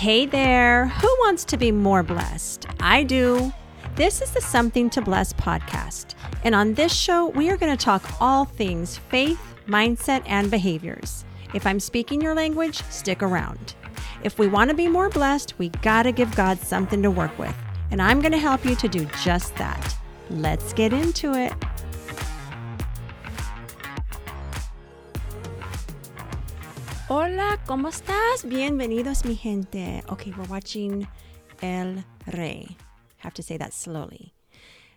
Hey there, who wants to be more blessed? I do. This is the Something to Bless podcast, and on this show, we are going to talk all things faith, mindset, and behaviors. If I'm speaking your language, stick around. If we want to be more blessed, we got to give God something to work with, and I'm going to help you to do just that. Let's get into it. Hola, ¿cómo estás? Bienvenidos, mi gente. Okay, we're watching El Rey. Have to say that slowly.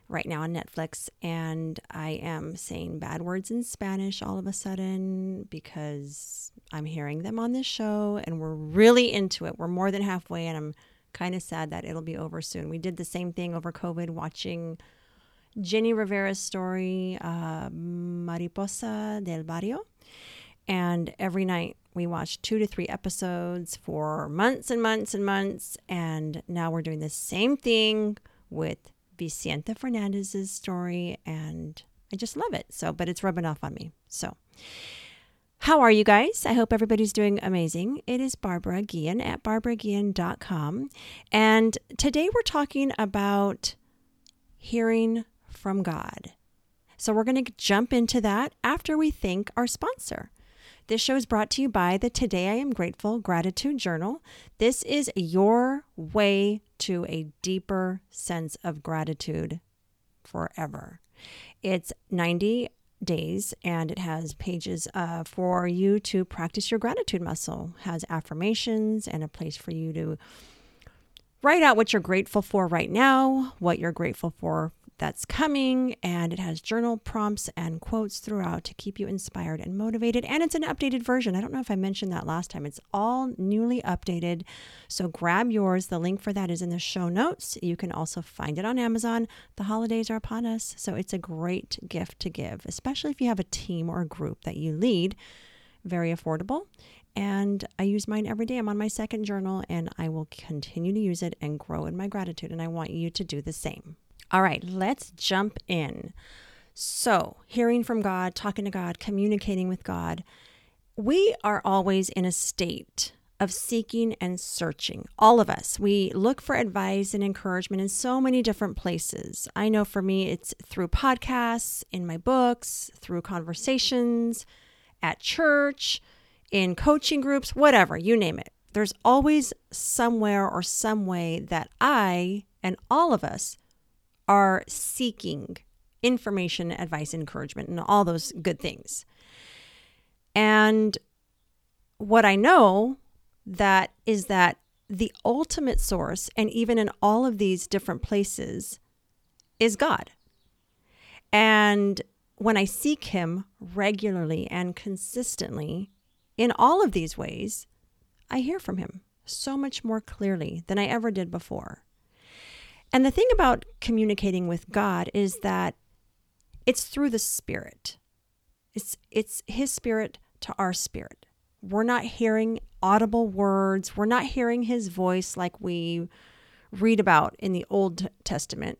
Right now on Netflix, and I am saying bad words in Spanish all of a sudden because I'm hearing them on this show, and we're really into it. We're more than halfway, and I'm kind of sad that it'll be over soon. We did the same thing over COVID, watching Jenny Rivera's story, Mariposa del Barrio, and every night, we watched 2 to 3 episodes for months and months and months, and now we're doing the same thing with Vicente Fernandez's story, and I just love it. So, but it's rubbing off on me. So, how are you guys? I hope everybody's doing amazing. It is Barbara Guillen at barbaraguillen.com, and today we're talking about hearing from God. So we're going to jump into that after we thank our sponsor. This show is brought to you by the Today I Am Grateful Gratitude Journal. This is your way to a deeper sense of gratitude forever. It's 90 days and it has pages for you to practice your gratitude muscle. It has affirmations and a place for you to write out what you're grateful for right now, what you're grateful for that's coming, and it has journal prompts and quotes throughout to keep you inspired and motivated, and it's an updated version. I don't know if I mentioned that last time. It's all newly updated, so grab yours. The link for that is in the show notes. You can also find it on Amazon. The holidays are upon us, so it's a great gift to give, especially if you have a team or a group that you lead. Very affordable, and I use mine every day. I'm on my second journal, and I will continue to use it and grow in my gratitude, and I want you to do the same. All right, let's jump in. So, hearing from God, talking to God, communicating with God. We are always in a state of seeking and searching. All of us. We look for advice and encouragement in so many different places. I know for me, it's through podcasts, in my books, through conversations, at church, in coaching groups, whatever, you name it. There's always somewhere or some way that I and all of us are seeking information, advice, encouragement, and all those good things. And what I know that is that the ultimate source, and even in all of these different places, is God. And when I seek Him regularly and consistently in all of these ways, I hear from Him so much more clearly than I ever did before. And the thing about communicating with God is that it's through the Spirit. It's His Spirit to our spirit. We're not hearing audible words. We're not hearing His voice like we read about in the Old Testament.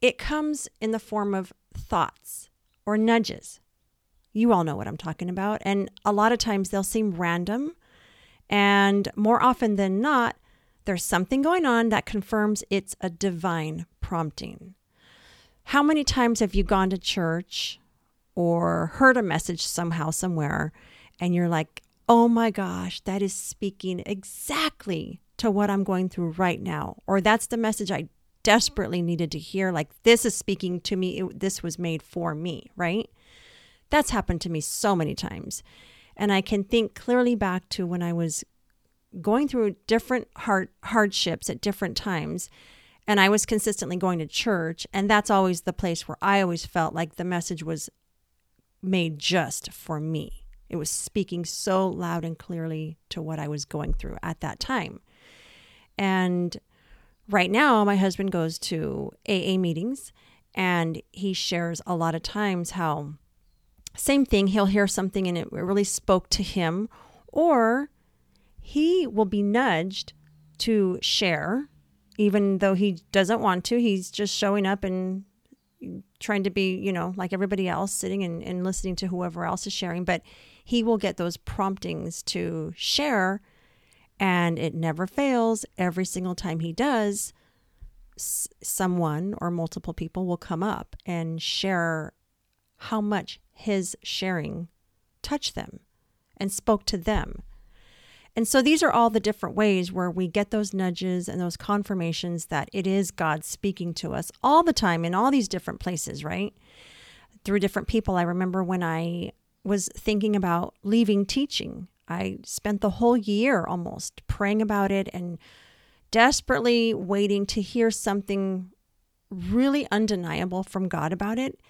It comes in the form of thoughts or nudges. You all know what I'm talking about. And a lot of times they'll seem random. And more often than not, there's something going on that confirms it's a divine prompting. How many times have you gone to church or heard a message somehow, somewhere, and you're like, oh my gosh, that is speaking exactly to what I'm going through right now. Or that's the message I desperately needed to hear. Like, this is speaking to me. This was made for me, right? That's happened to me so many times. And I can think clearly back to when I was going through different hardships at different times, and I was consistently going to church, and that's always the place where I always felt like the message was made just for me. It was speaking so loud and clearly to what I was going through at that time. And right now, my husband goes to AA meetings, and he shares a lot of times how, same thing, he'll hear something and it really spoke to him, or he will be nudged to share, even though he doesn't want to. He's just showing up and trying to be, like everybody else, sitting and listening to whoever else is sharing. But he will get those promptings to share. And it never fails. Every single time he does, someone or multiple people will come up and share how much his sharing touched them and spoke to them. And so these are all the different ways where we get those nudges and those confirmations that it is God speaking to us all the time in all these different places, right? Through different people. I remember when I was thinking about leaving teaching, I spent the whole year almost praying about it and desperately waiting to hear something really undeniable from God about it.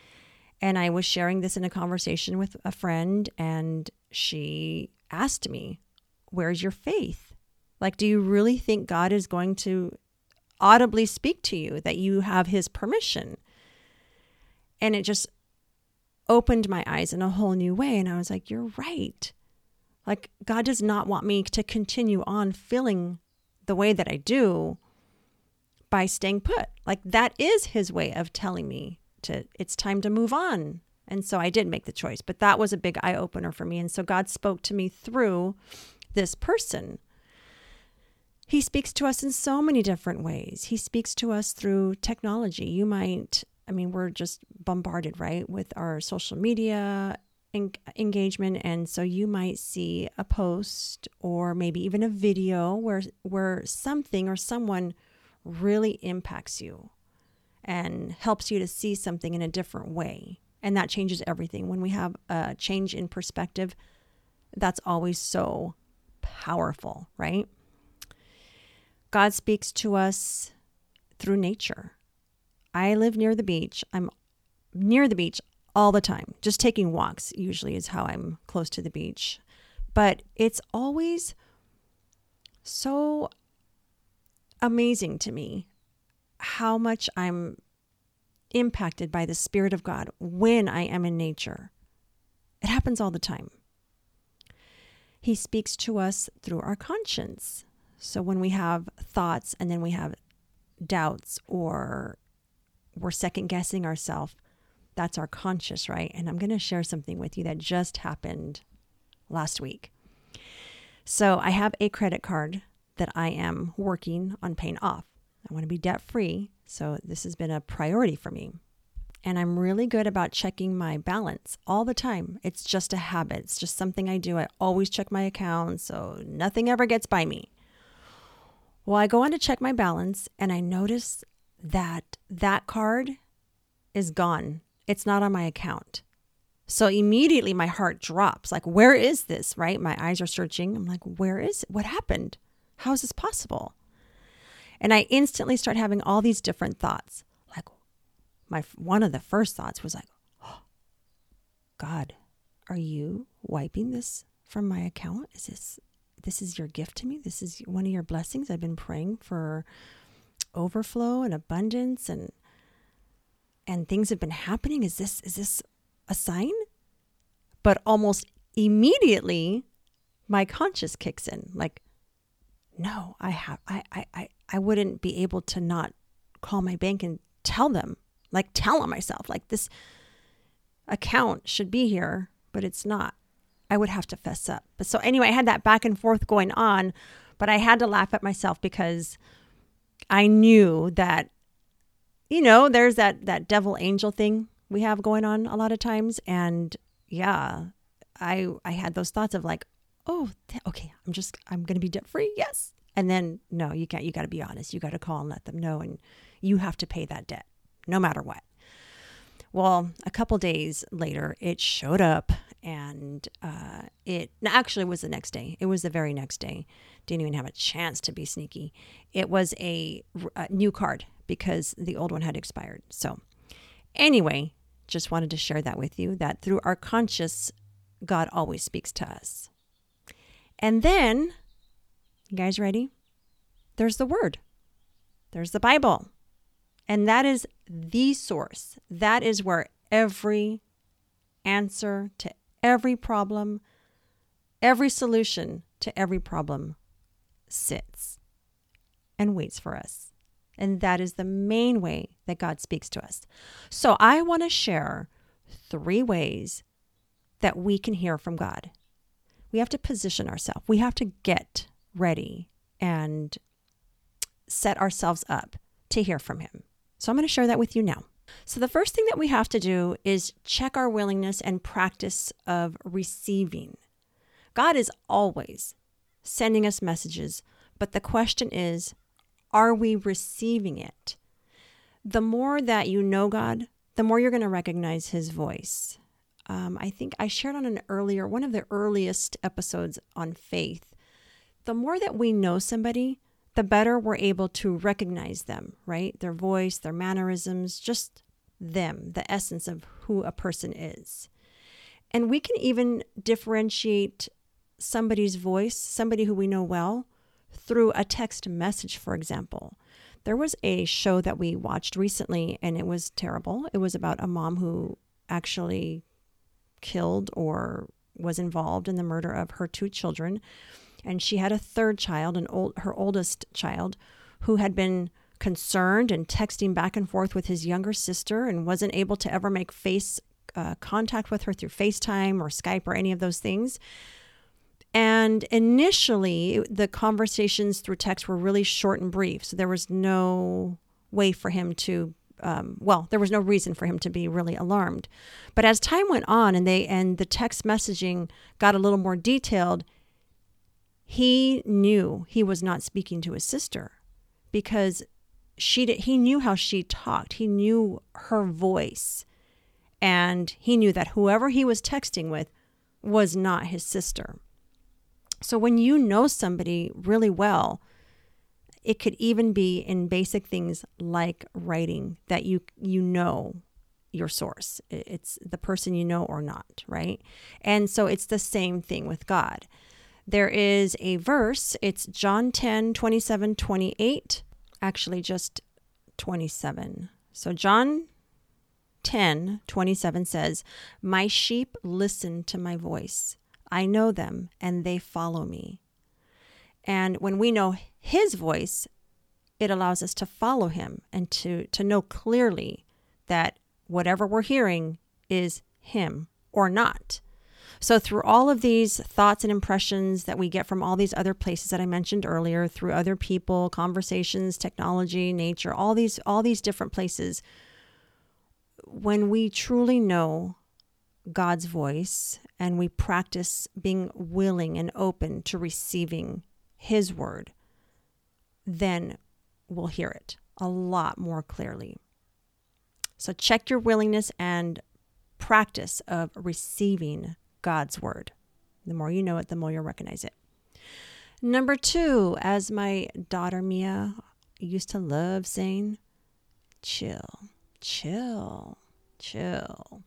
And I was sharing this in a conversation with a friend, and she asked me, "Where's your faith? Like, do you really think God is going to audibly speak to you, that you have his permission?" And it just opened my eyes in a whole new way. And I was like, you're right. Like, God does not want me to continue on feeling the way that I do by staying put. Like, that is his way of telling me to, it's time to move on. And so I did make the choice, but that was a big eye opener for me. And so God spoke to me through this person. He speaks to us in so many different ways. He speaks to us through technology. You might, I mean, we're just bombarded, right, with our social media engagement. And so you might see a post or maybe even a video where something or someone really impacts you and helps you to see something in a different way. And that changes everything. When we have a change in perspective, that's always so powerful, right? God speaks to us through nature. I live near the beach. I'm near the beach all the time. Just taking walks usually is how I'm close to the beach. But it's always so amazing to me how much I'm impacted by the Spirit of God when I am in nature. It happens all the time. He speaks to us through our conscience. So when we have thoughts and then we have doubts or we're second guessing ourselves, that's our conscious, right? And I'm going to share something with you that just happened last week. So I have a credit card that I am working on paying off. I want to be debt free. So this has been a priority for me. And I'm really good about checking my balance all the time. It's just a habit. It's just something I do. I always check my account, so nothing ever gets by me. Well, I go on to check my balance, and I notice that that card is gone. It's not on my account. So immediately my heart drops. Like, where is this, right? My eyes are searching. I'm like, where is it? What happened? How is this possible? And I instantly start having all these different thoughts. One of the first thoughts was like, oh, God, are you wiping this from my account? Is this is your gift to me? This is one of your blessings. I've been praying for overflow and abundance, and things have been happening. Is this a sign? But almost immediately, my conscience kicks in. Like, no, I wouldn't be able to not call my bank and tell myself, like, this account should be here, but it's not. I would have to fess up. But so anyway, I had that back and forth going on, but I had to laugh at myself because I knew that, there's that devil angel thing we have going on a lot of times. And yeah, I had those thoughts of like, oh, okay, I'm going to be debt free. Yes. And then, no, you can't, you got to be honest. You got to call and let them know. And you have to pay that debt no matter what. Well, a couple days later, it showed up, and it was the next day. It was the very next day. Didn't even have a chance to be sneaky. It was a new card because the old one had expired. So anyway, just wanted to share that with you, that through our conscious, God always speaks to us. And then, you guys ready? There's the Word. There's the Bible. And that is the source. That is where every answer to every problem, every solution to every problem sits and waits for us. And that is the main way that God speaks to us. So I want to share 3 ways that we can hear from God. We have to position ourselves. We have to get ready and set ourselves up to hear from him. So I'm going to share that with you now. So the first thing that we have to do is check our willingness and practice of receiving. God is always sending us messages, but the question is, are we receiving it? The more that you know God, the more you're going to recognize his voice. I think I shared on one of the earliest episodes on faith. The more that we know somebody, the better we're able to recognize them, right? Their voice, their mannerisms, just them, the essence of who a person is. And we can even differentiate somebody's voice, somebody who we know well, through a text message, for example. There was a show that we watched recently, and it was terrible. It was about a mom who actually killed or was involved in the murder of her two children. And she had a third child, her oldest child, who had been concerned and texting back and forth with his younger sister and wasn't able to ever make contact with her through FaceTime or Skype or any of those things. And initially, the conversations through text were really short and brief. So there was no way for him to, there was no reason for him to be really alarmed. But as time went on and the text messaging got a little more detailed, he knew he was not speaking to his sister because he knew how she talked. He knew her voice, and he knew that whoever he was texting with was not his sister. So when you know somebody really well, it could even be in basic things like writing that you know your source. It's the person you know or not, right? And so it's the same thing with God. There is a verse, it's John 10:27-28, actually just 27. So John 10:27 says, "My sheep listen to my voice. I know them and they follow me." And when we know his voice, it allows us to follow him and to know clearly that whatever we're hearing is him or not. So through all of these thoughts and impressions that we get from all these other places that I mentioned earlier, through other people, conversations, technology, nature, all these different places, when we truly know God's voice and we practice being willing and open to receiving his word, then we'll hear it a lot more clearly. So check your willingness and practice of receiving God's word. The more you know it, the more you'll recognize it. Number two, as my daughter Mia used to love saying, chill, chill, chill.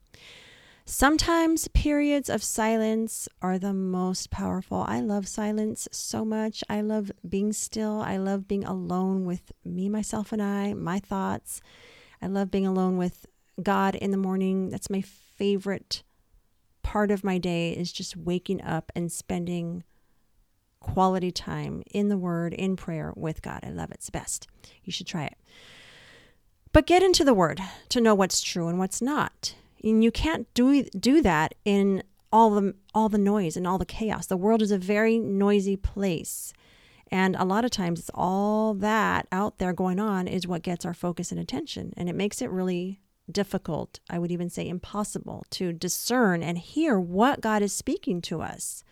Sometimes periods of silence are the most powerful. I love silence so much. I love being still. I love being alone with me, myself, and I, my thoughts. I love being alone with God in the morning. That's my favorite part of my day, is just waking up and spending quality time in the Word, in prayer, with God. I love it. It's the best. You should try it. But get into the Word to know what's true and what's not. And you can't do that in all the noise and all the chaos. The world is a very noisy place. And a lot of times it's all that out there going on is what gets our focus and attention. And it makes it really difficult, I would even say impossible, to discern and hear what God is speaking to us.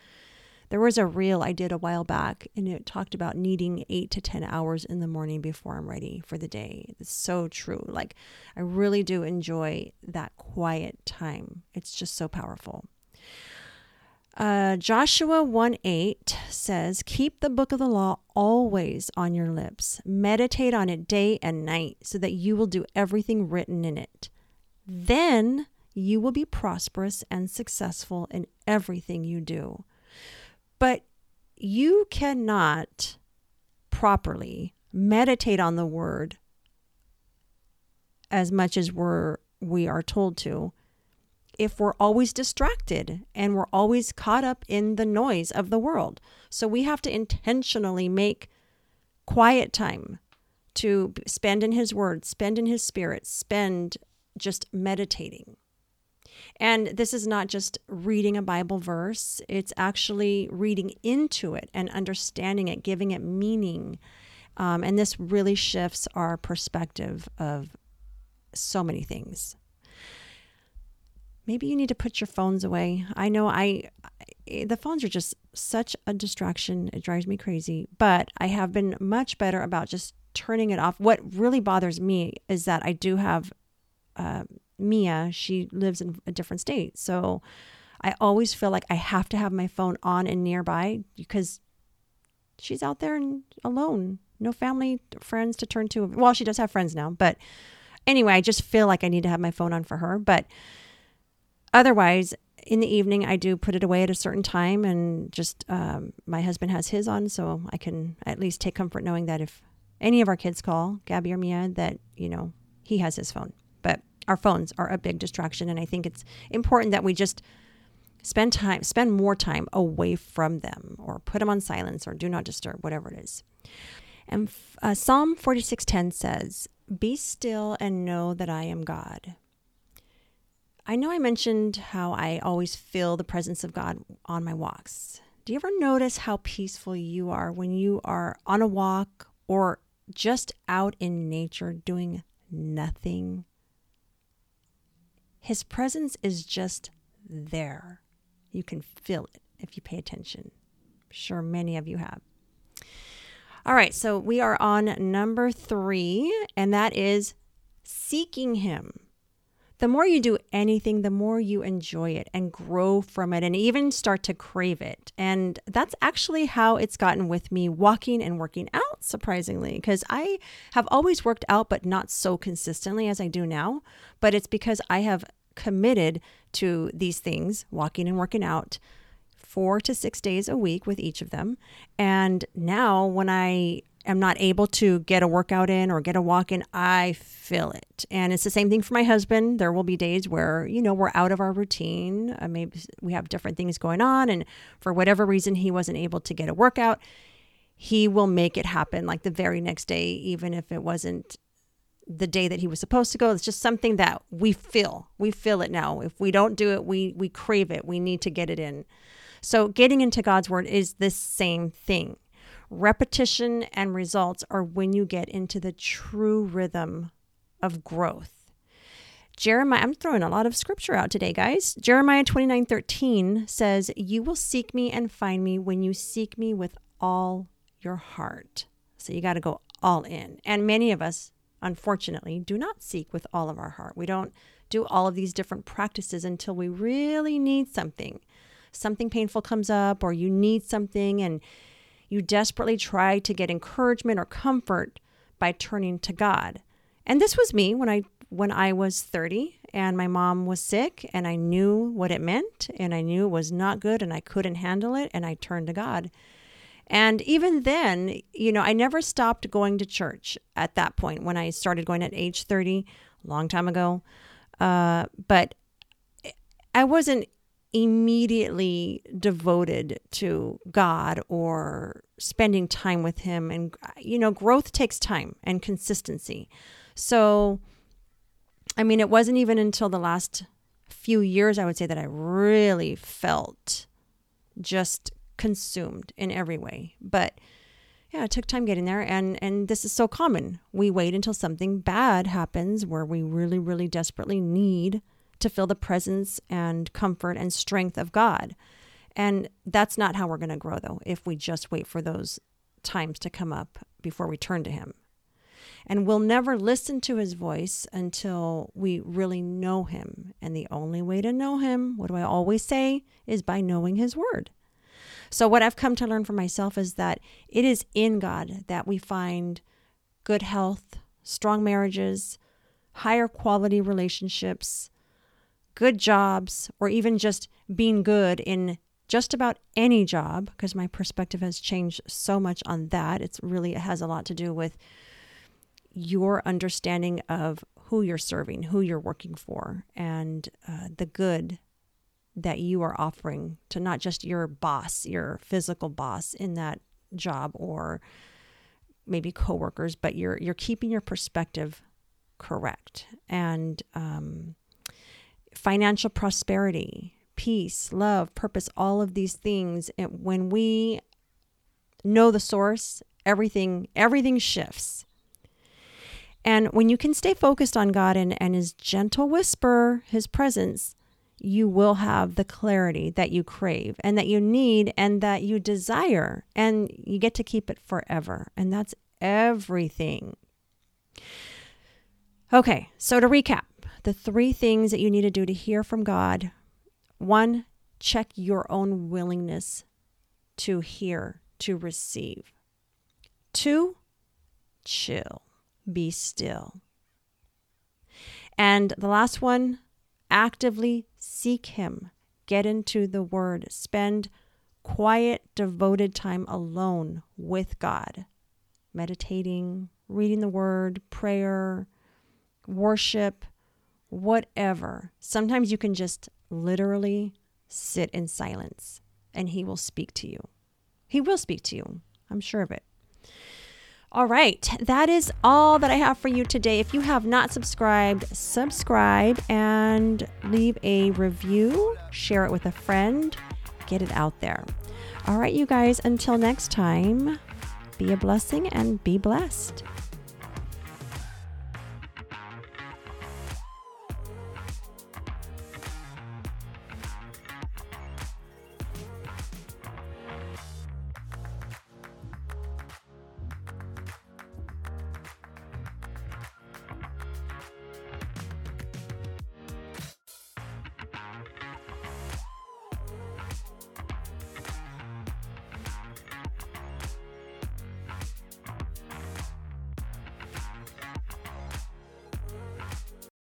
There was a reel I did a while back, and it talked about needing 8 to 10 hours in the morning before I'm ready for the day. It's so true. Like, I really do enjoy that quiet time. It's just so powerful. Joshua 1:8 says, "Keep the book of the law always on your lips. Meditate on it day and night so that you will do everything written in it. Then you will be prosperous and successful in everything you do." But you cannot properly meditate on the word as much as we are told to if we're always distracted and we're always caught up in the noise of the world. So we have to intentionally make quiet time to spend in his word, spend in his spirit, spend just meditating. And this is not just reading a Bible verse. It's actually reading into it and understanding it, giving it meaning. And this really shifts our perspective of so many things. Maybe you need to put your phones away. I know the phones are just such a distraction. It drives me crazy. But I have been much better about just turning it off. What really bothers me is that I do have Mia. She lives in a different state. So I always feel like I have to have my phone on and nearby because she's out there and alone. No family, friends to turn to. Well, she does have friends now. But anyway, I just feel like I need to have my phone on for her. But otherwise, in the evening, I do put it away at a certain time, and just my husband has his on, so I can at least take comfort knowing that if any of our kids call, Gabby or Mia, that, you know, he has his phone. But our phones are a big distraction, and I think it's important that we just spend more time away from them, or put them on silence, or do not disturb, whatever it is. And Psalm 46:10 says, "Be still and know that I am God." I know I mentioned how I always feel the presence of God on my walks. Do you ever notice how peaceful you are when you are on a walk or just out in nature doing nothing? His presence is just there. You can feel it if you pay attention. I'm sure many of you have. All right, so we are on number 3, and that is seeking Him. The more you do anything, the more you enjoy it and grow from it and even start to crave it. And that's actually how it's gotten with me walking and working out, surprisingly, because I have always worked out, but not so consistently as I do now. But it's because I have committed to these things, walking and working out, 4 to 6 days a week with each of them. And now when I'm not able to get a workout in or get a walk in, I feel it. And it's the same thing for my husband. There will be days where, you know, we're out of our routine. Maybe we have different things going on. And for whatever reason, he wasn't able to get a workout. He will make it happen like the very next day, even if it wasn't the day that he was supposed to go. It's just something that we feel. We feel it now. If we don't do it, we crave it. We need to get it in. So getting into God's word is the same thing. Repetition and results are when you get into the true rhythm of growth. Jeremiah, I'm throwing a lot of scripture out today, guys. Jeremiah 29:13 says, "You will seek me and find me when you seek me with all your heart." So you got to go all in. And many of us, unfortunately, do not seek with all of our heart. We don't do all of these different practices until we really need something. Something painful comes up, or you need something, and you desperately try to get encouragement or comfort by turning to God. And this was me when I was 30 and my mom was sick, and I knew what it meant, and I knew it was not good, and I couldn't handle it, and I turned to God. And even then, you know, I never stopped going to church at that point when I started going at age 30, a long time ago. But I wasn't immediately devoted to God or spending time with Him. And, you know, growth takes time and consistency. So, I mean, it wasn't even until the last few years, I would say, that I really felt just consumed in every way. But yeah, it took time getting there. And this is so common. We wait until something bad happens where we really, really desperately need to feel the presence and comfort and strength of God. And that's not how we're going to grow, though, if we just wait for those times to come up before we turn to Him. And we'll never listen to His voice until we really know Him. And the only way to know Him, what do I always say, is by knowing His word. So what I've come to learn for myself is that it is in God that we find good health, strong marriages, higher quality relationships, good jobs, or even just being good in just about any job, because my perspective has changed so much on that. It has a lot to do with your understanding of who you're serving, who you're working for, and the good that you are offering to not just your boss, your physical boss in that job, or maybe coworkers, but you're keeping your perspective correct. And financial prosperity, peace, love, purpose, all of these things. And when we know the source, everything shifts. And when you can stay focused on God and his gentle whisper, his presence, you will have the clarity that you crave and that you need and that you desire, and you get to keep it forever. And that's everything. Okay, so to recap, the three things that you need to do to hear from God. 1, check your own willingness to hear, to receive. 2, chill, be still. And the last one, actively seek him. Get into the word. Spend quiet, devoted time alone with God. Meditating, reading the word, prayer, worship, whatever. Sometimes you can just literally sit in silence and he will speak to you. He will speak to you. I'm sure of it. All right. That is all that I have for you today. If you have not subscribed, subscribe and leave a review. Share it with a friend. Get it out there. All right, you guys, until next time, be a blessing and be blessed.